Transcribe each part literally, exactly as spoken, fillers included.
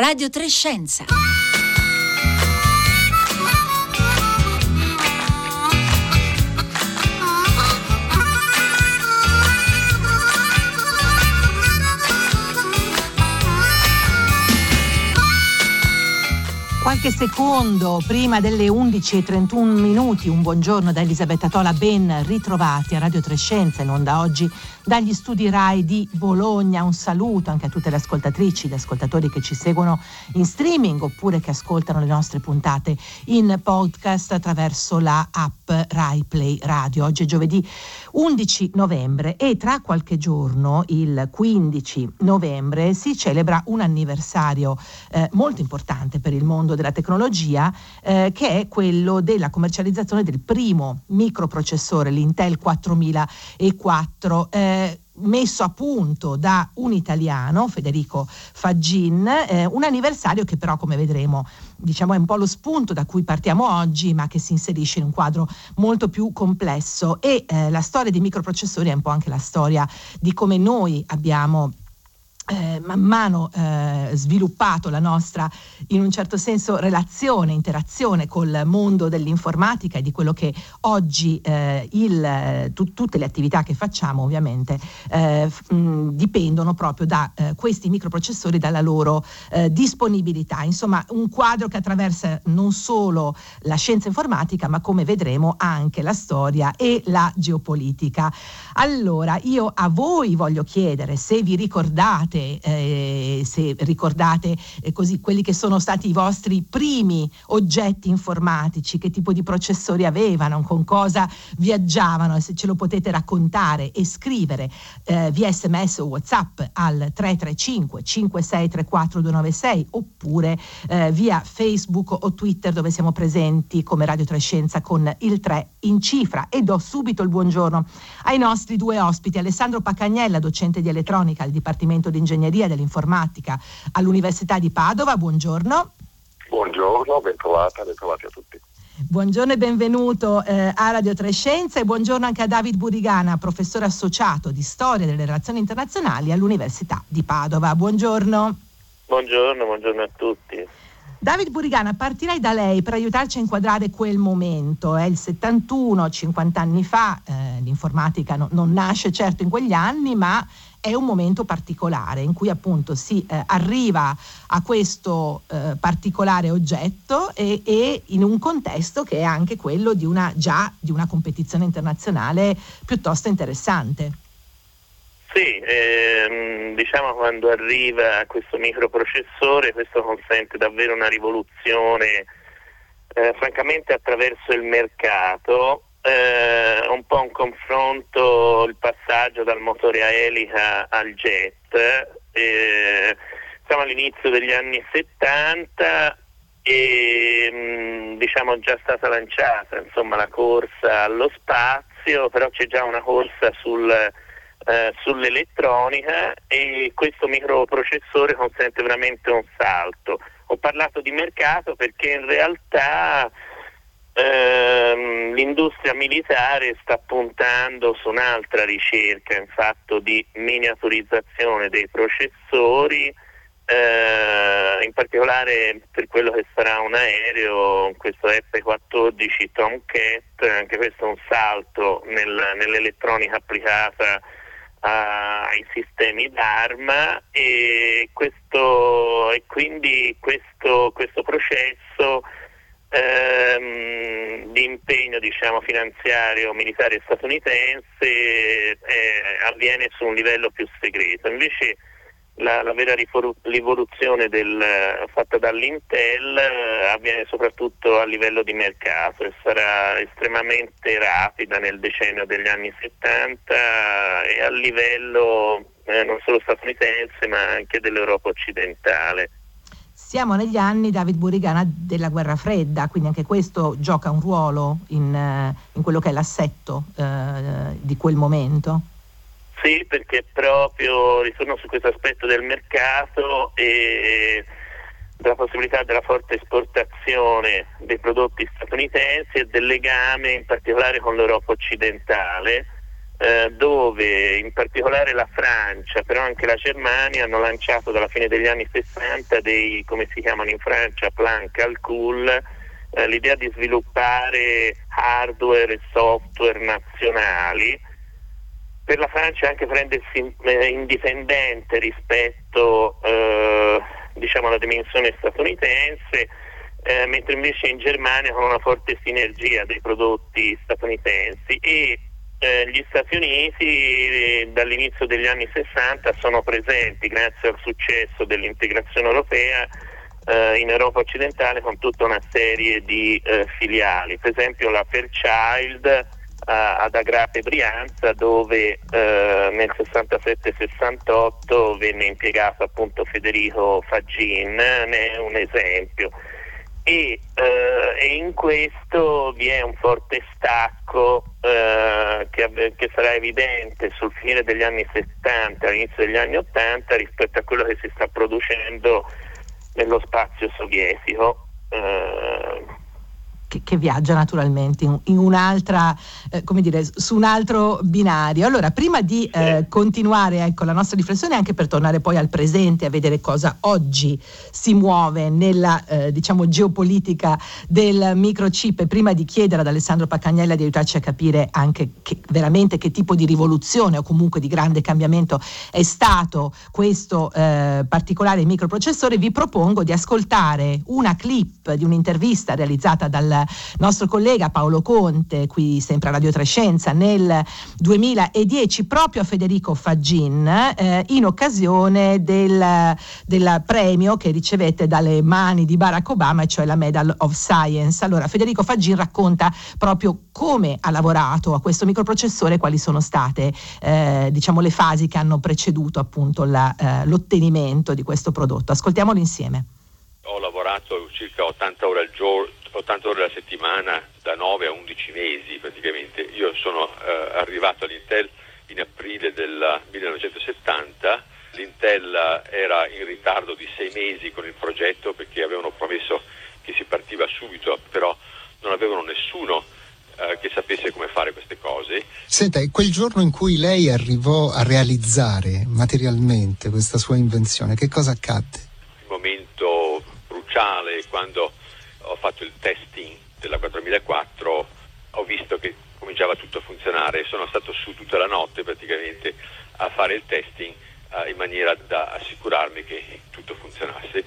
Radio tre Scienza. Qualche secondo prima delle undici e trentuno minuti, un buongiorno da Elisabetta Tola, ben ritrovati a Radio tre Scienza, in onda oggi dagli studi RAI di Bologna. Un saluto anche a tutte le ascoltatrici, gli ascoltatori che ci seguono in streaming oppure che ascoltano le nostre puntate in podcast attraverso la app RAI Play Radio. Oggi è giovedì undici novembre e tra qualche giorno, il quindici novembre, si celebra un anniversario eh, molto importante per il mondo della tecnologia, eh, che è quello della commercializzazione del primo microprocessore, l'Intel quattromilaquattro, eh, messo a punto da un italiano, Federico Faggin, eh, un anniversario che però, come vedremo, diciamo è un po' lo spunto da cui partiamo oggi, ma che si inserisce in un quadro molto più complesso. E eh, la storia dei microprocessori è un po' anche la storia di come noi abbiamo Eh, man mano eh, sviluppato la nostra, in un certo senso, relazione, interazione col mondo dell'informatica e di quello che oggi eh, il, tu, tutte le attività che facciamo ovviamente eh, f- mh, dipendono proprio da eh, questi microprocessori, dalla loro eh, disponibilità. Insomma, un quadro che attraversa non solo la scienza informatica, ma, come vedremo, anche la storia e la geopolitica. Allora, io a voi voglio chiedere se vi ricordate Eh, se ricordate eh, così quelli che sono stati i vostri primi oggetti informatici, che tipo di processori avevano, con cosa viaggiavano, e se ce lo potete raccontare e scrivere eh, via sms o WhatsApp al tre tre cinque cinque sei tre quattro due nove sei, oppure eh, via Facebook o Twitter, dove siamo presenti come Radio tre Scienza con il tre in cifra. E do subito il buongiorno ai nostri due ospiti: Alessandro Pacagnella, docente di elettronica al Dipartimento di Ingegneria dell'Informatica all'Università di Padova. Buongiorno. Buongiorno, ben trovata, ben trovati a tutti. Buongiorno e benvenuto eh, a Radio tre Scienza, e buongiorno anche a David Burigana, professore associato di Storia delle Relazioni Internazionali all'Università di Padova. Buongiorno. Buongiorno, buongiorno a tutti. David Burigana, partirei da lei per aiutarci a inquadrare quel momento. È eh, il settantuno, cinquant'anni fa, eh, l'informatica no, non nasce certo in quegli anni, ma è un momento particolare in cui appunto si eh, arriva a questo eh, particolare oggetto, e, e in un contesto che è anche quello di una già di una competizione internazionale piuttosto interessante. Sì, ehm, diciamo quando arriva questo microprocessore, questo consente davvero una rivoluzione, eh, francamente, attraverso il mercato. Uh, un po' un confronto, il passaggio dal motore a elica al jet. Eh, siamo all'inizio degli anni settanta e mh, diciamo già stata lanciata, insomma, la corsa allo spazio, però c'è già una corsa sul, uh, sull'elettronica, e questo microprocessore consente veramente un salto. Ho parlato di mercato perché in realtà l'industria militare sta puntando su un'altra ricerca in fatto di miniaturizzazione dei processori, eh, in particolare per quello che sarà un aereo, questo effe quattordici Tomcat. Anche questo è un salto nel, nell'elettronica applicata a, ai sistemi d'arma, e questo e quindi questo, questo processo Ehm, di impegno, diciamo, finanziario militare statunitense eh, avviene su un livello più segreto. Invece la, la vera rivoluzione del, fatta dall'Intel eh, avviene soprattutto a livello di mercato, e sarà estremamente rapida nel decennio degli anni settanta, e a livello eh, non solo statunitense ma anche dell'Europa occidentale. Siamo negli anni, David Burigana, della Guerra Fredda, quindi anche questo gioca un ruolo in, in quello che è l'assetto eh, di quel momento? Sì, perché proprio ritorno su questo aspetto del mercato e della possibilità della forte esportazione dei prodotti statunitensi e del legame in particolare con l'Europa occidentale. eh, dove in particolare la Francia, però anche la Germania, hanno lanciato dalla fine degli anni sessanta dei, come si chiamano in Francia, Plan Calcul, eh, l'idea di sviluppare hardware e software nazionali. Per la Francia anche rendersi indipendente rispetto eh, diciamo alla dimensione statunitense, eh, mentre invece in Germania con una forte sinergia dei prodotti statunitensi. E eh, gli Stati Uniti eh, dall'inizio degli anni sessanta sono presenti grazie al successo dell'integrazione europea eh, in Europa occidentale con tutta una serie di eh, filiali, per esempio la Fairchild eh, ad Agrate Brianza, dove eh, nel sessantasette sessantotto venne impiegato appunto Federico Faggin, ne è un esempio. E, eh, e in questo vi è un forte stacco eh, che, che sarà evidente sul fine degli anni settanta, all'inizio degli anni ottanta, rispetto a quello che si sta producendo nello spazio sovietico, eh, che, che viaggia naturalmente in, in un'altra, eh, come dire, su un altro binario. Allora, prima di eh, continuare ecco la nostra riflessione, anche per tornare poi al presente, a vedere cosa oggi si muove nella eh, diciamo geopolitica del microchip, e prima di chiedere ad Alessandro Paccagnella di aiutarci a capire anche che, veramente che tipo di rivoluzione o comunque di grande cambiamento è stato questo eh, particolare microprocessore, vi propongo di ascoltare una clip di un'intervista realizzata dal nostro collega Paolo Conte, qui sempre a Radio Tre Scienza, nel duemiladieci, proprio a Federico Faggin, eh, in occasione del, del premio che ricevette dalle mani di Barack Obama, cioè la Medal of Science. Allora, Federico Faggin racconta proprio come ha lavorato a questo microprocessore, quali sono state eh, diciamo le fasi che hanno preceduto appunto la, eh, l'ottenimento di questo prodotto. Ascoltiamolo insieme. Ho lavorato circa ottanta ore al giorno, ottanta ore alla settimana, da nove a undici mesi praticamente. Io sono eh, arrivato all'Intel in aprile del millenovecentosettanta, l'Intel era in ritardo di sei mesi con il progetto perché avevano promesso che si partiva subito, però non avevano nessuno eh, che sapesse come fare queste cose. Senta, e quel giorno in cui lei arrivò a realizzare materialmente questa sua invenzione, che cosa accadde? Il momento cruciale, quando ho fatto il testing della quattromilaquattro, ho visto che cominciava tutto a funzionare. Sono stato su tutta la notte praticamente a fare il testing eh, in maniera da assicurarmi che tutto funzionasse, e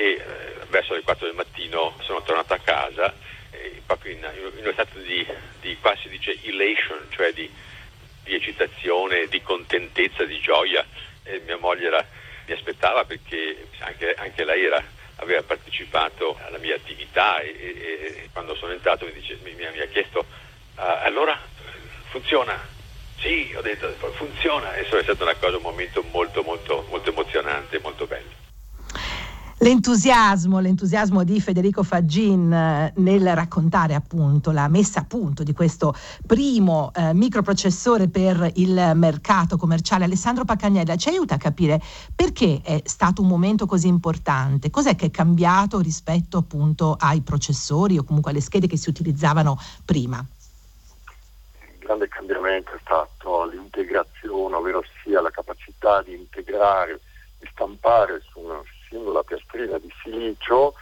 eh, verso le quattro del mattino sono tornato a casa eh, proprio in, in uno stato di, di qua si dice elation, cioè di, di eccitazione, di contentezza, di gioia. E mia moglie era, mi aspettava perché anche, anche lei era aveva partecipato alla mia attività, e, e, e quando sono entrato mi, dice, mi, mi, mi ha chiesto uh, allora funziona? Sì, ho detto funziona, e è stata una cosa, un momento molto molto molto emozionante, molto bello. L'entusiasmo, l'entusiasmo di Federico Faggin nel raccontare appunto la messa a punto di questo primo eh, microprocessore per il mercato commerciale. Alessandro Paccagnella ci aiuta a capire perché è stato un momento così importante, cos'è che è cambiato rispetto appunto ai processori o comunque alle schede che si utilizzavano prima. Il grande cambiamento è stato l'integrazione, ovvero sia la capacità di integrare, di stampare su una singola piastrina di silicio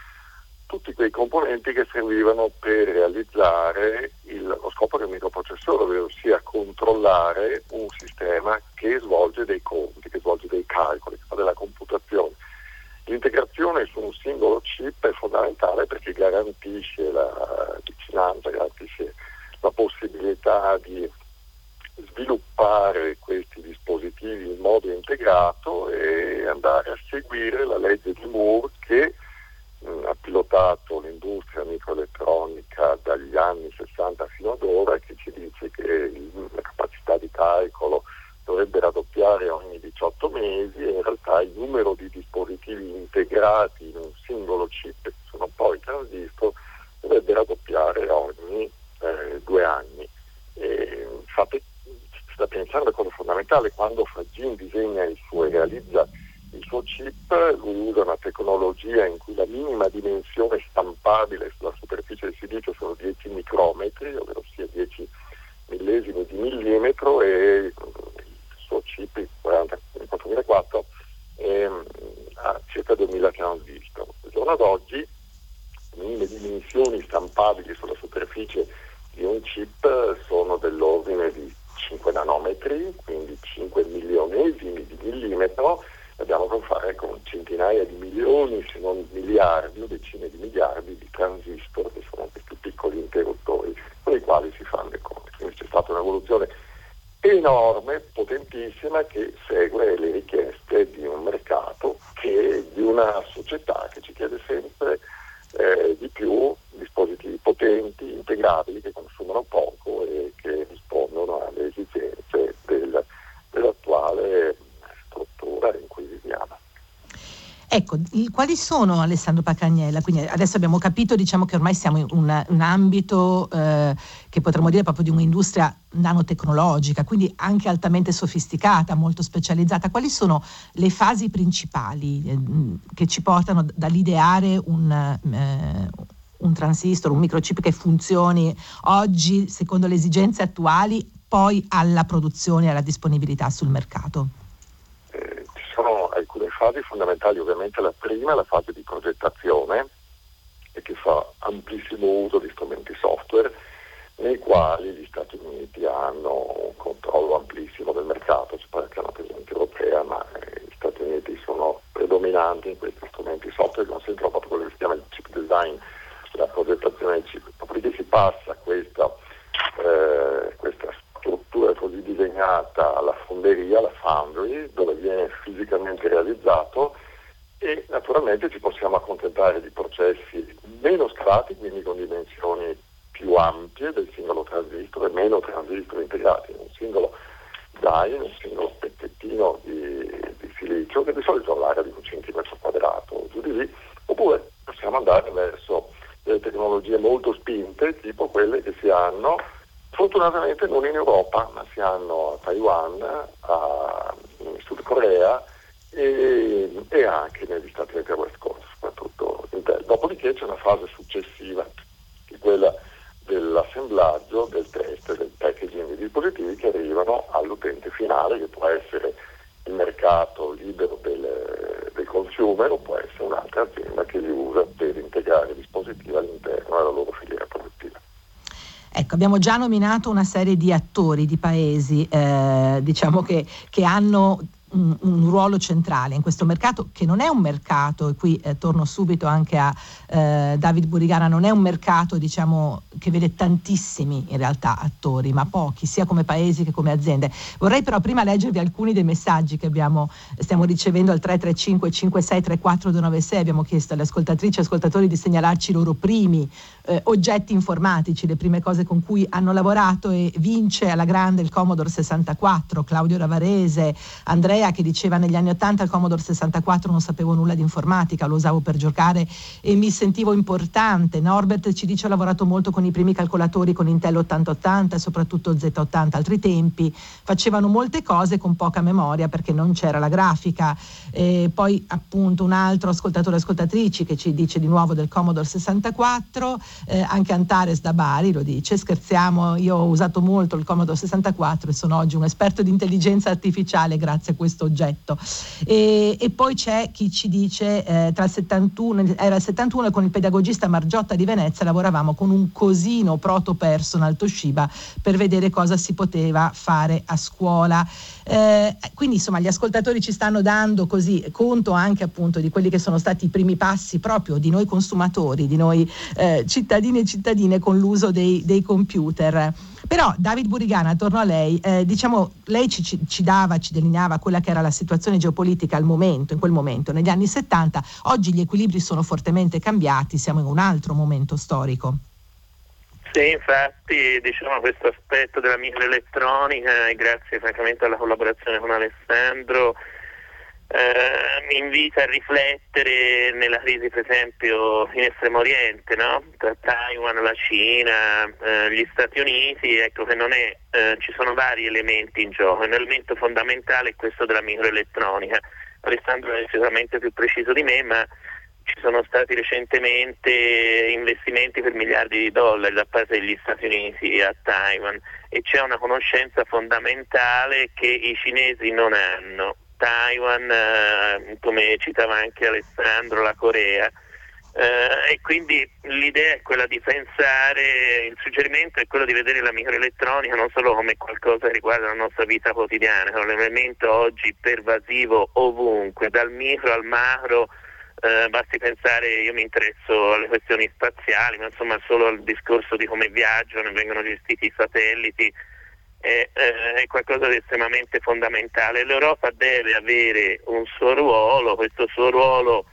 tutti quei componenti che servivano per realizzare il, lo scopo del microprocessore, ovvero sia controllare un sistema che svolge dei conti, che svolge dei calcoli, che fa della computazione. L'integrazione su un singolo chip è fondamentale perché garantisce la vicinanza, garantisce la possibilità di sviluppare questi dispositivi in modo integrato e andare a seguire la legge di Moore, che mh, ha pilotato l'industria microelettronica dagli anni sessanta fino ad ora, che ci dice che mh, la capacità di calcolo dovrebbe raddoppiare ogni diciotto mesi, e in realtà il numero di dispositivi integrati in un singolo chip, che sono poi transistor, dovrebbe raddoppiare ogni eh, due anni. E, infatti, da pensare a cosa fondamentale, quando Faggin disegna il suo e realizza il suo chip, lui usa una tecnologia in cui la minima dimensione stampabile sulla superficie di silicio sono dieci micrometri, ovvero sia dieci millimetri millesimi di millimetro e il suo chip quarantaquattromilaquattro eh, ha circa duemila transistor. Al giorno d'oggi le dimensioni stampabili sulla superficie di un chip sono dell'ordine di cinque nanometri, quindi cinque milionesimi di millimetro. Abbiamo a che fare con centinaia di milioni, se non miliardi o decine di miliardi di transistor, che sono questi piccoli interruttori con i quali si fanno le cose. Quindi c'è stata un'evoluzione enorme, potentissima, che segue le richieste di un mercato, che di una società che ci chiede sempre eh, di più dispositivi potenti, integrabili, che consumano poco e che rispondono alle esigenze del, dell'attuale struttura in cui viviamo. Ecco, quali sono, Alessandro Pacagnella? Quindi adesso abbiamo capito, diciamo, che ormai siamo in un, un ambito eh, che potremmo dire proprio di un'industria nanotecnologica, quindi anche altamente sofisticata, molto specializzata. Quali sono le fasi principali eh, che ci portano dall'ideare un, eh, un transistor, un microchip che funzioni oggi secondo le esigenze attuali, poi alla produzione e alla disponibilità sul mercato? Alcune fasi fondamentali, ovviamente la prima è la fase di progettazione, e che fa amplissimo uso di strumenti software nei quali gli Stati Uniti hanno un controllo amplissimo del mercato. Ci pare che è una presenza europea, ma gli Stati Uniti sono predominanti in questi strumenti software, che consentono proprio quello che si chiama il chip design, la progettazione del chip. Proprio che si passa questa, eh, questa struttura così disegnata alla fonderia, alla foundry, dove viene fisicamente realizzato, e naturalmente ci possiamo accontentare di processi meno scalati, quindi con dimensioni più ampie del singolo transistor e meno transistor integrati in un singolo die, in un singolo pezzettino di, di silicio, che di solito ha l'area di un centimetro quadrato giù di lì, oppure possiamo andare verso delle tecnologie molto spinte, tipo quelle che si hanno fortunatamente non in Europa, ma si hanno a Taiwan, a Sud Corea e, e anche negli Stati Uniti della West Coast, soprattutto Intel. Dopodiché c'è una fase successiva, che è quella dell'assemblaggio, del test, del packaging dei dispositivi che arrivano all'utente finale, che può essere il mercato libero del, del consumer, o può essere un'altra azienda che li usa per integrare i dispositivi all'interno della loro filiera produttiva. Ecco, abbiamo già nominato una serie di attori, di paesi, eh, diciamo che, che hanno un, un ruolo centrale in questo mercato, che non è un mercato, e qui eh, torno subito anche a eh, David Burigara, non è un mercato, diciamo, che vede tantissimi in realtà attori, ma pochi, sia come paesi che come aziende. Vorrei però prima leggervi alcuni dei messaggi che abbiamo stiamo ricevendo al tre tre cinque cinque sei tre quattro due nove sei. Abbiamo chiesto alle ascoltatrici e ascoltatori di segnalarci i loro primi Eh, oggetti informatici, le prime cose con cui hanno lavorato, e vince alla grande il Commodore sessantaquattro. Claudio Ravarese, Andrea, che diceva: negli anni ottanta il Commodore sessantaquattro non sapevo nulla di informatica, lo usavo per giocare e mi sentivo importante. Norbert ci dice: ho lavorato molto con i primi calcolatori, con Intel ottanta ottanta e soprattutto Z ottanta. Altri tempi, facevano molte cose con poca memoria perché non c'era la grafica. E poi appunto un altro ascoltatore e ascoltatrici che ci dice di nuovo del Commodore sessantaquattro. Eh, anche Antares da Bari lo dice: scherziamo, io ho usato molto il Commodore sessantaquattro e sono oggi un esperto di intelligenza artificiale grazie a questo oggetto. E, e poi c'è chi ci dice eh, tra il settantuno era il settantuno, e con il pedagogista Margiotta di Venezia lavoravamo con un cosino proto personal Toshiba per vedere cosa si poteva fare a scuola. Eh, quindi insomma gli ascoltatori ci stanno dando così conto anche appunto di quelli che sono stati i primi passi proprio di noi consumatori, di noi eh, cittadini e cittadine con l'uso dei, dei computer. Però David Burigana, torno a lei, eh, diciamo lei ci, ci dava, ci delineava quella che era la situazione geopolitica al momento, in quel momento, negli anni settanta. Oggi gli equilibri sono fortemente cambiati, siamo in un altro momento storico. Sì, infatti, diciamo, questo aspetto della microelettronica, grazie francamente alla collaborazione con Alessandro, eh, mi invita a riflettere nella crisi, per esempio, in Estremo Oriente, no? Tra Taiwan, la Cina, eh, gli Stati Uniti, ecco che non è, eh, ci sono vari elementi in gioco, e un elemento fondamentale è questo della microelettronica. Alessandro è sicuramente più preciso di me, ma Ci sono stati recentemente investimenti per miliardi di dollari da parte degli Stati Uniti a Taiwan e c'è una conoscenza fondamentale che i cinesi non hanno. Taiwan, eh, come citava anche Alessandro, la Corea. Uh, e quindi l'idea è quella di pensare, il suggerimento è quello di vedere la microelettronica non solo come qualcosa che riguarda la nostra vita quotidiana, è un elemento oggi pervasivo ovunque, dal micro al macro, uh, basti pensare, io mi interesso alle questioni spaziali, ma insomma solo al discorso di come viaggiano e vengono gestiti i satelliti, è, eh, è qualcosa di estremamente fondamentale. L'Europa deve avere un suo ruolo, questo suo ruolo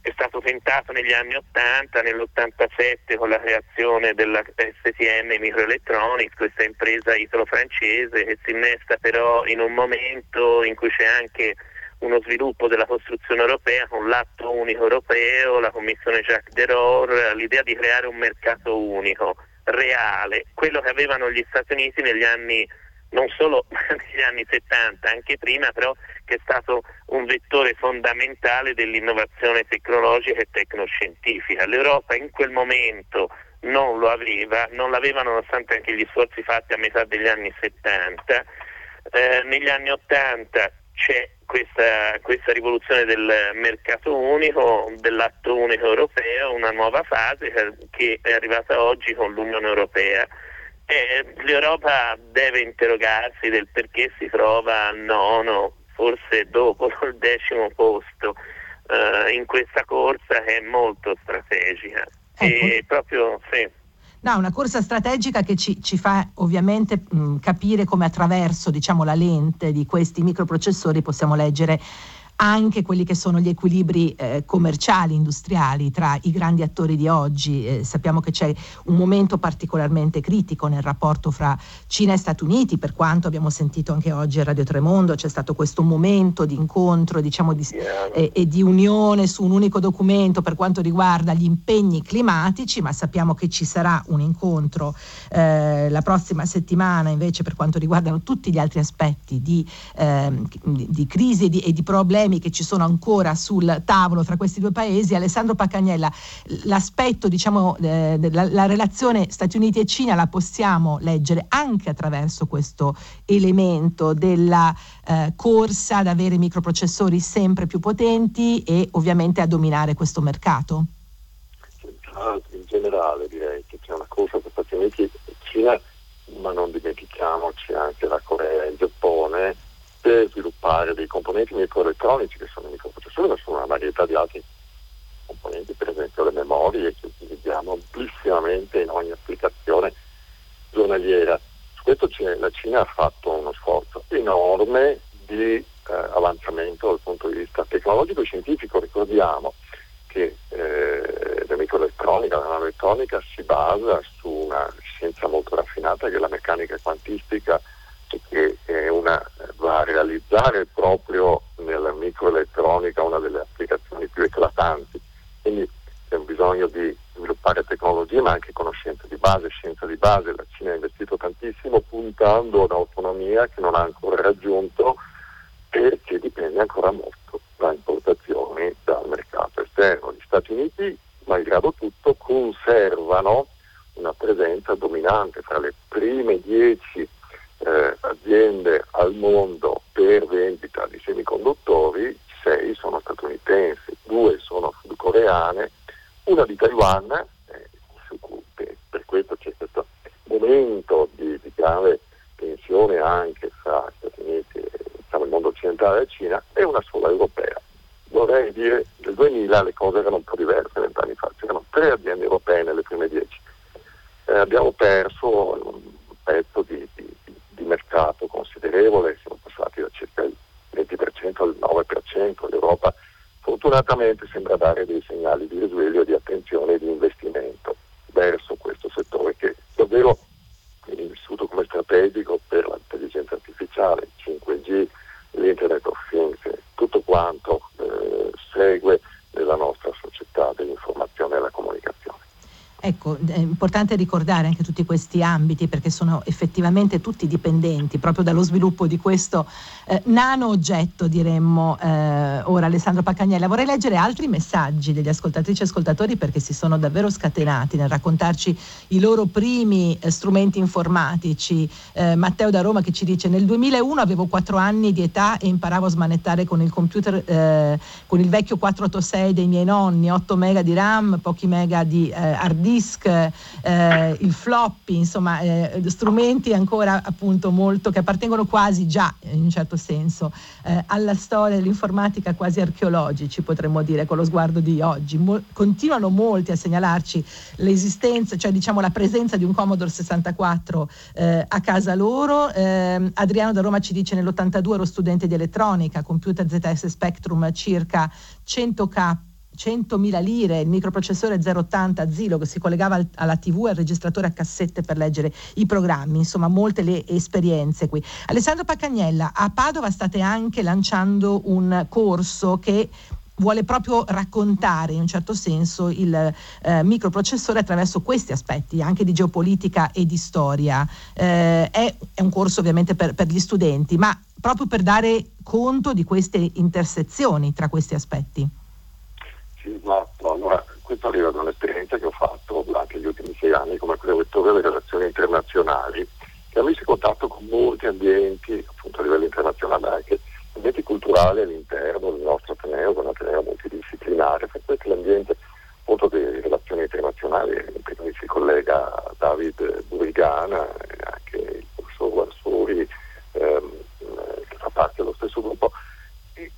è stato tentato negli anni ottanta, nell'ottantasette con la creazione della S T M Microelectronics, questa impresa italo-francese che si innesta però in un momento in cui c'è anche uno sviluppo della costruzione europea con l'atto unico europeo, la commissione Jacques Delors, l'idea di creare un mercato unico, reale, quello che avevano gli Stati Uniti negli anni, non solo negli anni settanta, anche prima però, che è stato un vettore fondamentale dell'innovazione tecnologica e tecnoscientifica. L'Europa in quel momento non lo aveva, non l'aveva nonostante anche gli sforzi fatti a metà degli anni settanta. Eh, negli anni ottanta c'è questa, questa rivoluzione del mercato unico, dell'atto unico europeo, una nuova fase che è arrivata oggi con l'Unione Europea. Eh, L'Europa deve interrogarsi del perché si trova al nono, forse dopo il decimo posto eh, in questa corsa che è molto strategica. Ecco. E proprio sì. No, una corsa strategica che ci, ci fa ovviamente mh, capire come attraverso, diciamo, la lente di questi microprocessori possiamo leggere anche quelli che sono gli equilibri eh, commerciali, industriali tra i grandi attori di oggi. Eh, sappiamo che c'è un momento particolarmente critico nel rapporto fra Cina e Stati Uniti, per quanto abbiamo sentito anche oggi a Radio Tremondo, c'è stato questo momento di incontro, diciamo, di, eh, e di unione su un unico documento per quanto riguarda gli impegni climatici, ma sappiamo che ci sarà un incontro eh, la prossima settimana invece per quanto riguardano tutti gli altri aspetti di, eh, di crisi e di, e di problemi che ci sono ancora sul tavolo tra questi due paesi. Alessandro Paccagnella, l'aspetto, diciamo, eh, la, la relazione Stati Uniti e Cina la possiamo leggere anche attraverso questo elemento della eh, corsa ad avere microprocessori sempre più potenti e ovviamente a dominare questo mercato? Anzi, in generale direi che c'è una corsa tra Stati Uniti e Cina, ma non dimentichiamoci anche la Corea e il Giappone, per sviluppare dei componenti microelettronici che sono microprocessori, ma sono una varietà di altri componenti, per esempio le memorie che utilizziamo amplissimamente in ogni applicazione giornaliera. Su questo la Cina ha fatto uno sforzo enorme di eh, avanzamento dal punto di vista tecnologico e scientifico. Ricordiamo che eh, la microelettronica, la nanoelettronica si basa su una scienza molto raffinata che è la meccanica quantistica, che è una, va a realizzare proprio nella microelettronica una delle applicazioni più eclatanti. Quindi c'è un bisogno di sviluppare tecnologie ma anche conoscenza di base, scienza di base. La Cina ha investito tantissimo puntando ad autonomia che non ha ancora raggiunto e che dipende ancora molto da importazioni dal mercato esterno. Gli Stati Uniti, malgrado tutto, conservano una presenza dominante tra le prime dieci Eh, aziende al mondo per vendita di semiconduttori. Sei sono statunitensi, due sono sudcoreane, una di Taiwan, eh, su cui per questo c'è questo momento di, di grave tensione anche tra Stati Uniti e, diciamo, il mondo occidentale e Cina, e una sola europea. Vorrei dire, nel duemila le cose erano un po' diverse, vent'anni fa c'erano tre aziende europee nelle prime dieci. Eh, abbiamo perso un pezzo di, di mercato considerevole, siamo passati da circa il venti per cento al nove per cento. L'Europa fortunatamente sembra dare dei segnali di risveglio, di attenzione e di investimento verso questo settore che davvero viene vissuto come strategico per l'intelligenza artificiale, cinque G, l'Internet of Things, tutto quanto eh, segue nella nostra società dell'informazione e della comunicazione. Ecco, ecco, è importante ricordare anche tutti questi ambiti, perché sono effettivamente tutti dipendenti proprio dallo sviluppo di questo eh, nano oggetto, diremmo. Eh, ora Alessandro Paccagnella, vorrei leggere altri messaggi degli ascoltatrici e ascoltatori, perché si sono davvero scatenati nel raccontarci i loro primi eh, strumenti informatici. Eh, Matteo da Roma che ci dice: nel duemilauno avevo quattro anni di età e imparavo a smanettare con il computer, eh, con il vecchio quattrocentottantasei dei miei nonni, otto mega di RAM, pochi mega di eh, hard disk, eh, il floppy, insomma eh, strumenti ancora appunto molto, che appartengono quasi già in un certo senso eh, alla storia dell'informatica, quasi archeologici potremmo dire con lo sguardo di oggi. Mo- continuano molti a segnalarci l'esistenza, cioè diciamo la presenza di un Commodore sessantaquattro eh, a casa loro. eh, Adriano da Roma ci dice: nell'ottantadue ero studente di elettronica, computer Z S Spectrum circa cento k, centomila lire, il microprocessore zero ottanta Zilog, si collegava al, alla tv e al registratore a cassette per leggere i programmi. Insomma, molte le esperienze qui. Alessandro Paccagnella, a Padova state anche lanciando un corso che vuole proprio raccontare in un certo senso il eh, microprocessore attraverso questi aspetti anche di geopolitica e di storia. Eh, è, è un corso ovviamente per, per gli studenti, ma proprio per dare conto di queste intersezioni tra questi aspetti. Esatto, allora questo arriva da un'esperienza che ho fatto durante gli ultimi sei anni come direttore delle relazioni internazionali, che ha messo in contatto con molti ambienti, appunto a livello internazionale, anche ambienti culturali all'interno del nostro Ateneo, con un Ateneo multidisciplinare. Per questo l'ambiente appunto delle relazioni internazionali, perché mi si collega David Burigana, anche il professor Guarsuri, ehm, che fa parte dello stesso gruppo, e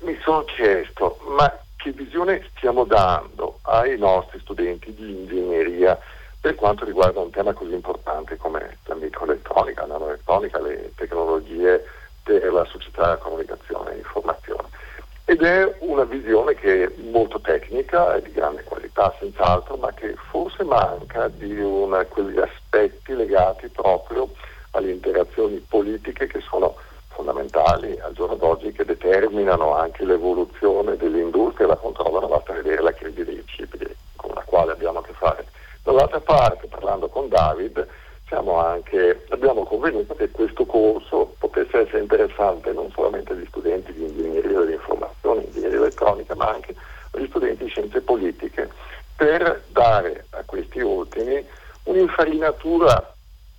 mi sono chiesto, ma che visione stiamo dando ai nostri studenti di ingegneria per quanto riguarda un tema così importante come la microelettronica, la nanoelettronica, le tecnologie per la società, comunicazione e informazione. Ed è una visione che è molto tecnica e di grande qualità senz'altro, ma che forse manca di una, quegli aspetti legati proprio alle interazioni politiche che sono fondamentali al giorno d'oggi, che determinano anche l'evoluzione dell'industria e la controllano. Basta vedere la crisi dei chip con la quale abbiamo a che fare. Dall'altra parte, parlando con David, siamo anche, abbiamo convenuto che questo corso potesse essere interessante non solamente agli studenti di ingegneria dell'informazione, ingegneria elettronica, ma anche agli studenti di scienze politiche, per dare a questi ultimi un'infarinatura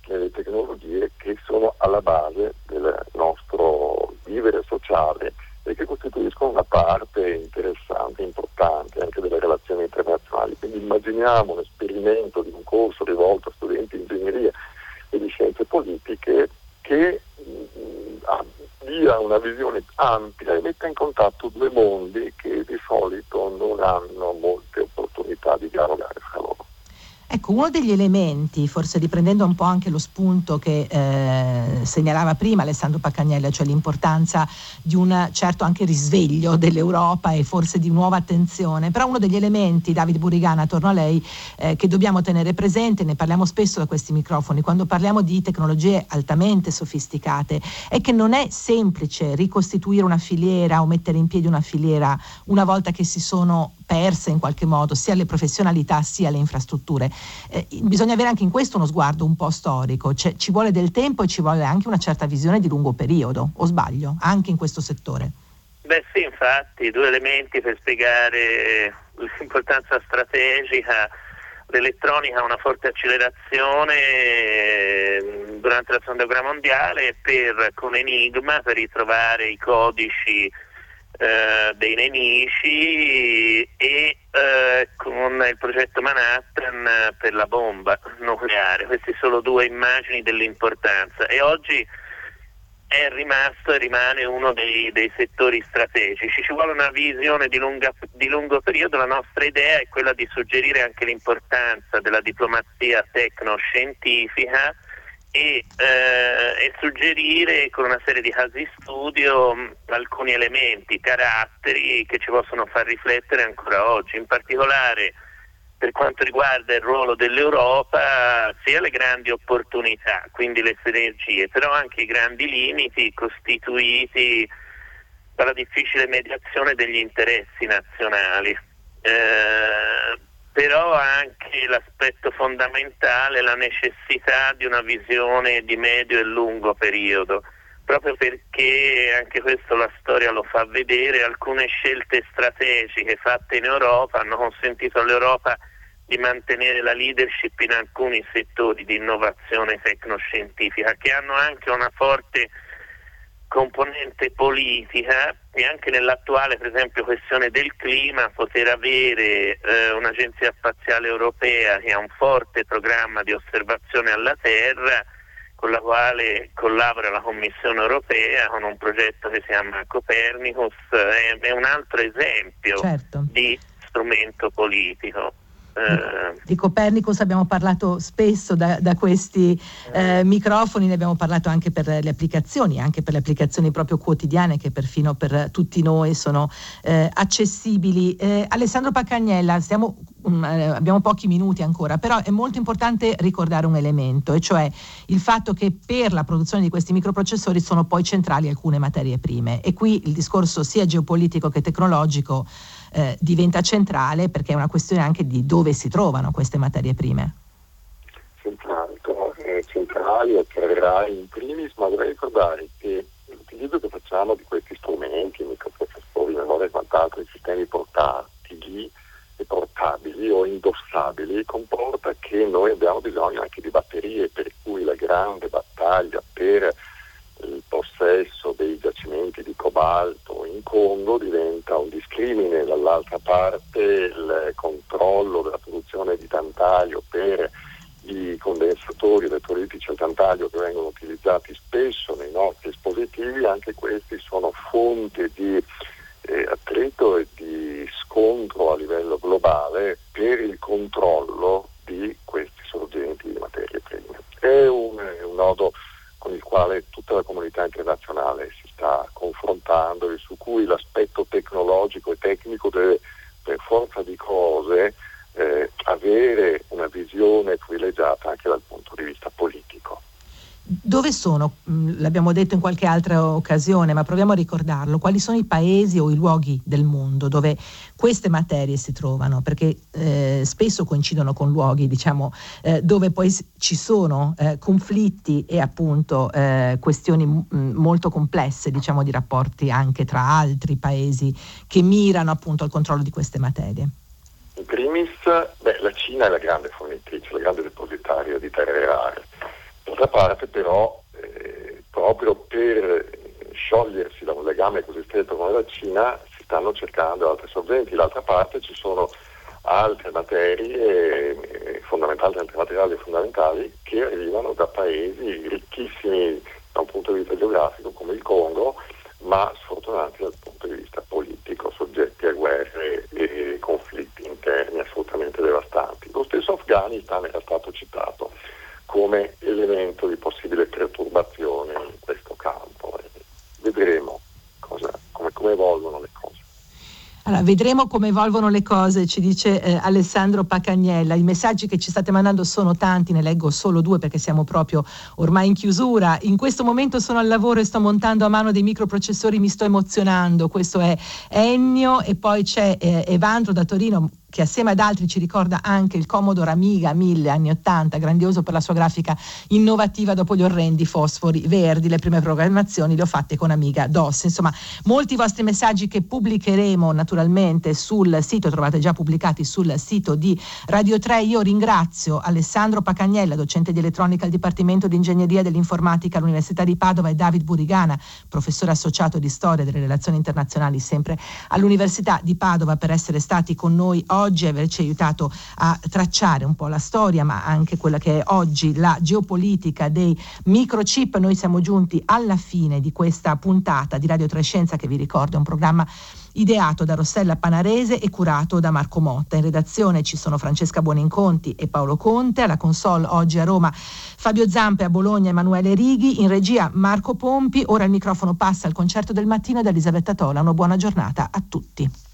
delle tecnologie che sono alla base del nostro vivere sociale e che costituiscono una parte interessante, importante anche delle relazioni internazionali. Quindi immaginiamo un esperimento di un corso rivolto a studenti di ingegneria e di scienze politiche che mh, dia una visione ampia e metta in contatto due mondi che di solito non hanno molte opportunità di dialogare fra loro. Ecco, uno degli elementi, forse riprendendo un po' anche lo spunto che eh, segnalava prima Alessandro Paccagnella, cioè l'importanza di un certo anche risveglio dell'Europa e forse di nuova attenzione, però uno degli elementi, David Burigana, torno a lei, eh, che dobbiamo tenere presente, ne parliamo spesso da questi microfoni, quando parliamo di tecnologie altamente sofisticate, è che non è semplice ricostituire una filiera o mettere in piedi una filiera una volta che si sono perse in qualche modo sia le professionalità sia le infrastrutture. Eh, bisogna avere anche in questo uno sguardo un po' storico, cioè, ci vuole del tempo e ci vuole anche una certa visione di lungo periodo, o sbaglio, anche in questo settore? Beh sì, infatti, due elementi per spiegare l'importanza strategica. L'elettronica ha una forte accelerazione durante la Seconda Guerra Mondiale per, con Enigma, per ritrovare i codici dei nemici, e eh, con il progetto Manhattan per la bomba nucleare. Queste sono due immagini dell'importanza, e oggi è rimasto e rimane uno dei, dei settori strategici. Ci vuole una visione di, lunga, di lungo periodo. La nostra idea è quella di suggerire anche l'importanza della diplomazia tecno-scientifica E, eh, e suggerire con una serie di casi studio mh, alcuni elementi, caratteri che ci possono far riflettere ancora oggi, in particolare per quanto riguarda il ruolo dell'Europa, sia le grandi opportunità, quindi le sinergie, però anche i grandi limiti costituiti dalla difficile mediazione degli interessi nazionali. Eh, però anche l'aspetto fondamentale, la necessità di una visione di medio e lungo periodo, proprio perché, anche questo la storia lo fa vedere, alcune scelte strategiche fatte in Europa hanno consentito all'Europa di mantenere la leadership in alcuni settori di innovazione tecnoscientifica, che hanno anche una forte componente politica, e anche nell'attuale, per esempio, questione del clima, poter avere eh, un'agenzia spaziale europea che ha un forte programma di osservazione alla Terra, con la quale collabora la Commissione europea con un progetto che si chiama Copernicus, è, è un altro esempio, certo, di strumento politico. Di, di Copernicus abbiamo parlato spesso da, da questi eh, microfoni, ne abbiamo parlato anche per le applicazioni, anche per le applicazioni proprio quotidiane che perfino per tutti noi sono eh, accessibili. Eh, Alessandro Paccagnella, stiamo Um, abbiamo pochi minuti ancora, però è molto importante ricordare un elemento, e cioè il fatto che per la produzione di questi microprocessori sono poi centrali alcune materie prime, e qui il discorso sia geopolitico che tecnologico eh, diventa centrale, perché è una questione anche di dove si trovano queste materie prime. Centrali, eh, centrali e creerai in primis, ma vorrei ricordare che l'utilizzo che facciamo di questi strumenti, microprocessori, memoria e quant'altro, i sistemi portatili portabili o indossabili, comporta che noi abbiamo bisogno anche di batterie, per cui la grande battaglia per il possesso dei giacimenti di cobalto in Congo diventa un discrimine. Dall'altra parte il controllo della produzione di tantalio per i condensatori elettrolitici al tantalio che vengono utilizzati spesso nei nostri dispositivi, anche questi sono fonte di eh, attrito e di scontro a livello globale per il controllo di questi sorgenti di materie prime. È un, è un nodo con il quale tutta la comunità internazionale si sta confrontando e su cui l'aspetto tecnologico e tecnico deve, per forza di cose, eh, avere una visione privilegiata anche dal punto di vista politico. Dove sono, l'abbiamo detto in qualche altra occasione, ma proviamo a ricordarlo, quali sono i paesi o i luoghi del mondo dove queste materie si trovano? Perché eh, spesso coincidono con luoghi, diciamo, eh, dove poi ci sono eh, conflitti e appunto eh, questioni m- molto complesse, diciamo, di rapporti anche tra altri paesi che mirano appunto al controllo di queste materie. In primis, beh, la Cina è la grande fornitrice, la grande depositaria di terre rare. D'altra parte però, eh, proprio per sciogliersi da un legame così stretto con la Cina, si stanno cercando altri sorgenti. D'altra parte ci sono altre materie fondamentali, altri materiali fondamentali che arrivano da paesi ricchissimi da un punto di vista geografico come il Congo, ma sfortunati dal punto di vista politico, soggetti a guerre e conflitti interni assolutamente devastanti. Lo stesso Afghanistan era stato citato come elemento di possibile perturbazione in questo campo. Vedremo cosa, come, come evolvono le cose. Allora, vedremo come evolvono le cose, ci dice eh, Alessandro Paccagnella. I messaggi che ci state mandando sono tanti, ne leggo solo due perché siamo proprio ormai in chiusura. In questo momento sono al lavoro e sto montando a mano dei microprocessori, mi sto emozionando. Questo è Ennio, e poi c'è eh, Evandro da Torino, che assieme ad altri ci ricorda anche il Commodore Amiga mille anni ottanta, grandioso per la sua grafica innovativa dopo gli orrendi fosfori verdi. Le prime programmazioni le ho fatte con Amiga D O S. Insomma, molti vostri messaggi che pubblicheremo naturalmente sul sito, trovate già pubblicati sul sito di Radio tre. Io ringrazio Alessandro Paccagnella, docente di elettronica al Dipartimento di Ingegneria dell'Informatica all'Università di Padova, e David Burigana, professore associato di Storia delle Relazioni Internazionali sempre all'Università di Padova, per essere stati con noi oggi. Oggi averci aiutato a tracciare un po' la storia, ma anche quella che è oggi la geopolitica dei microchip. Noi siamo giunti alla fine di questa puntata di Radio tre Scienza, che vi ricordo è un programma ideato da Rossella Panarese e curato da Marco Motta. In redazione ci sono Francesca Buoninconti e Paolo Conte, alla console oggi a Roma Fabio Zampe, a Bologna Emanuele Righi, in regia Marco Pompi. Ora il microfono passa al concerto del mattino da Elisabetta Tola. Una buona giornata a tutti.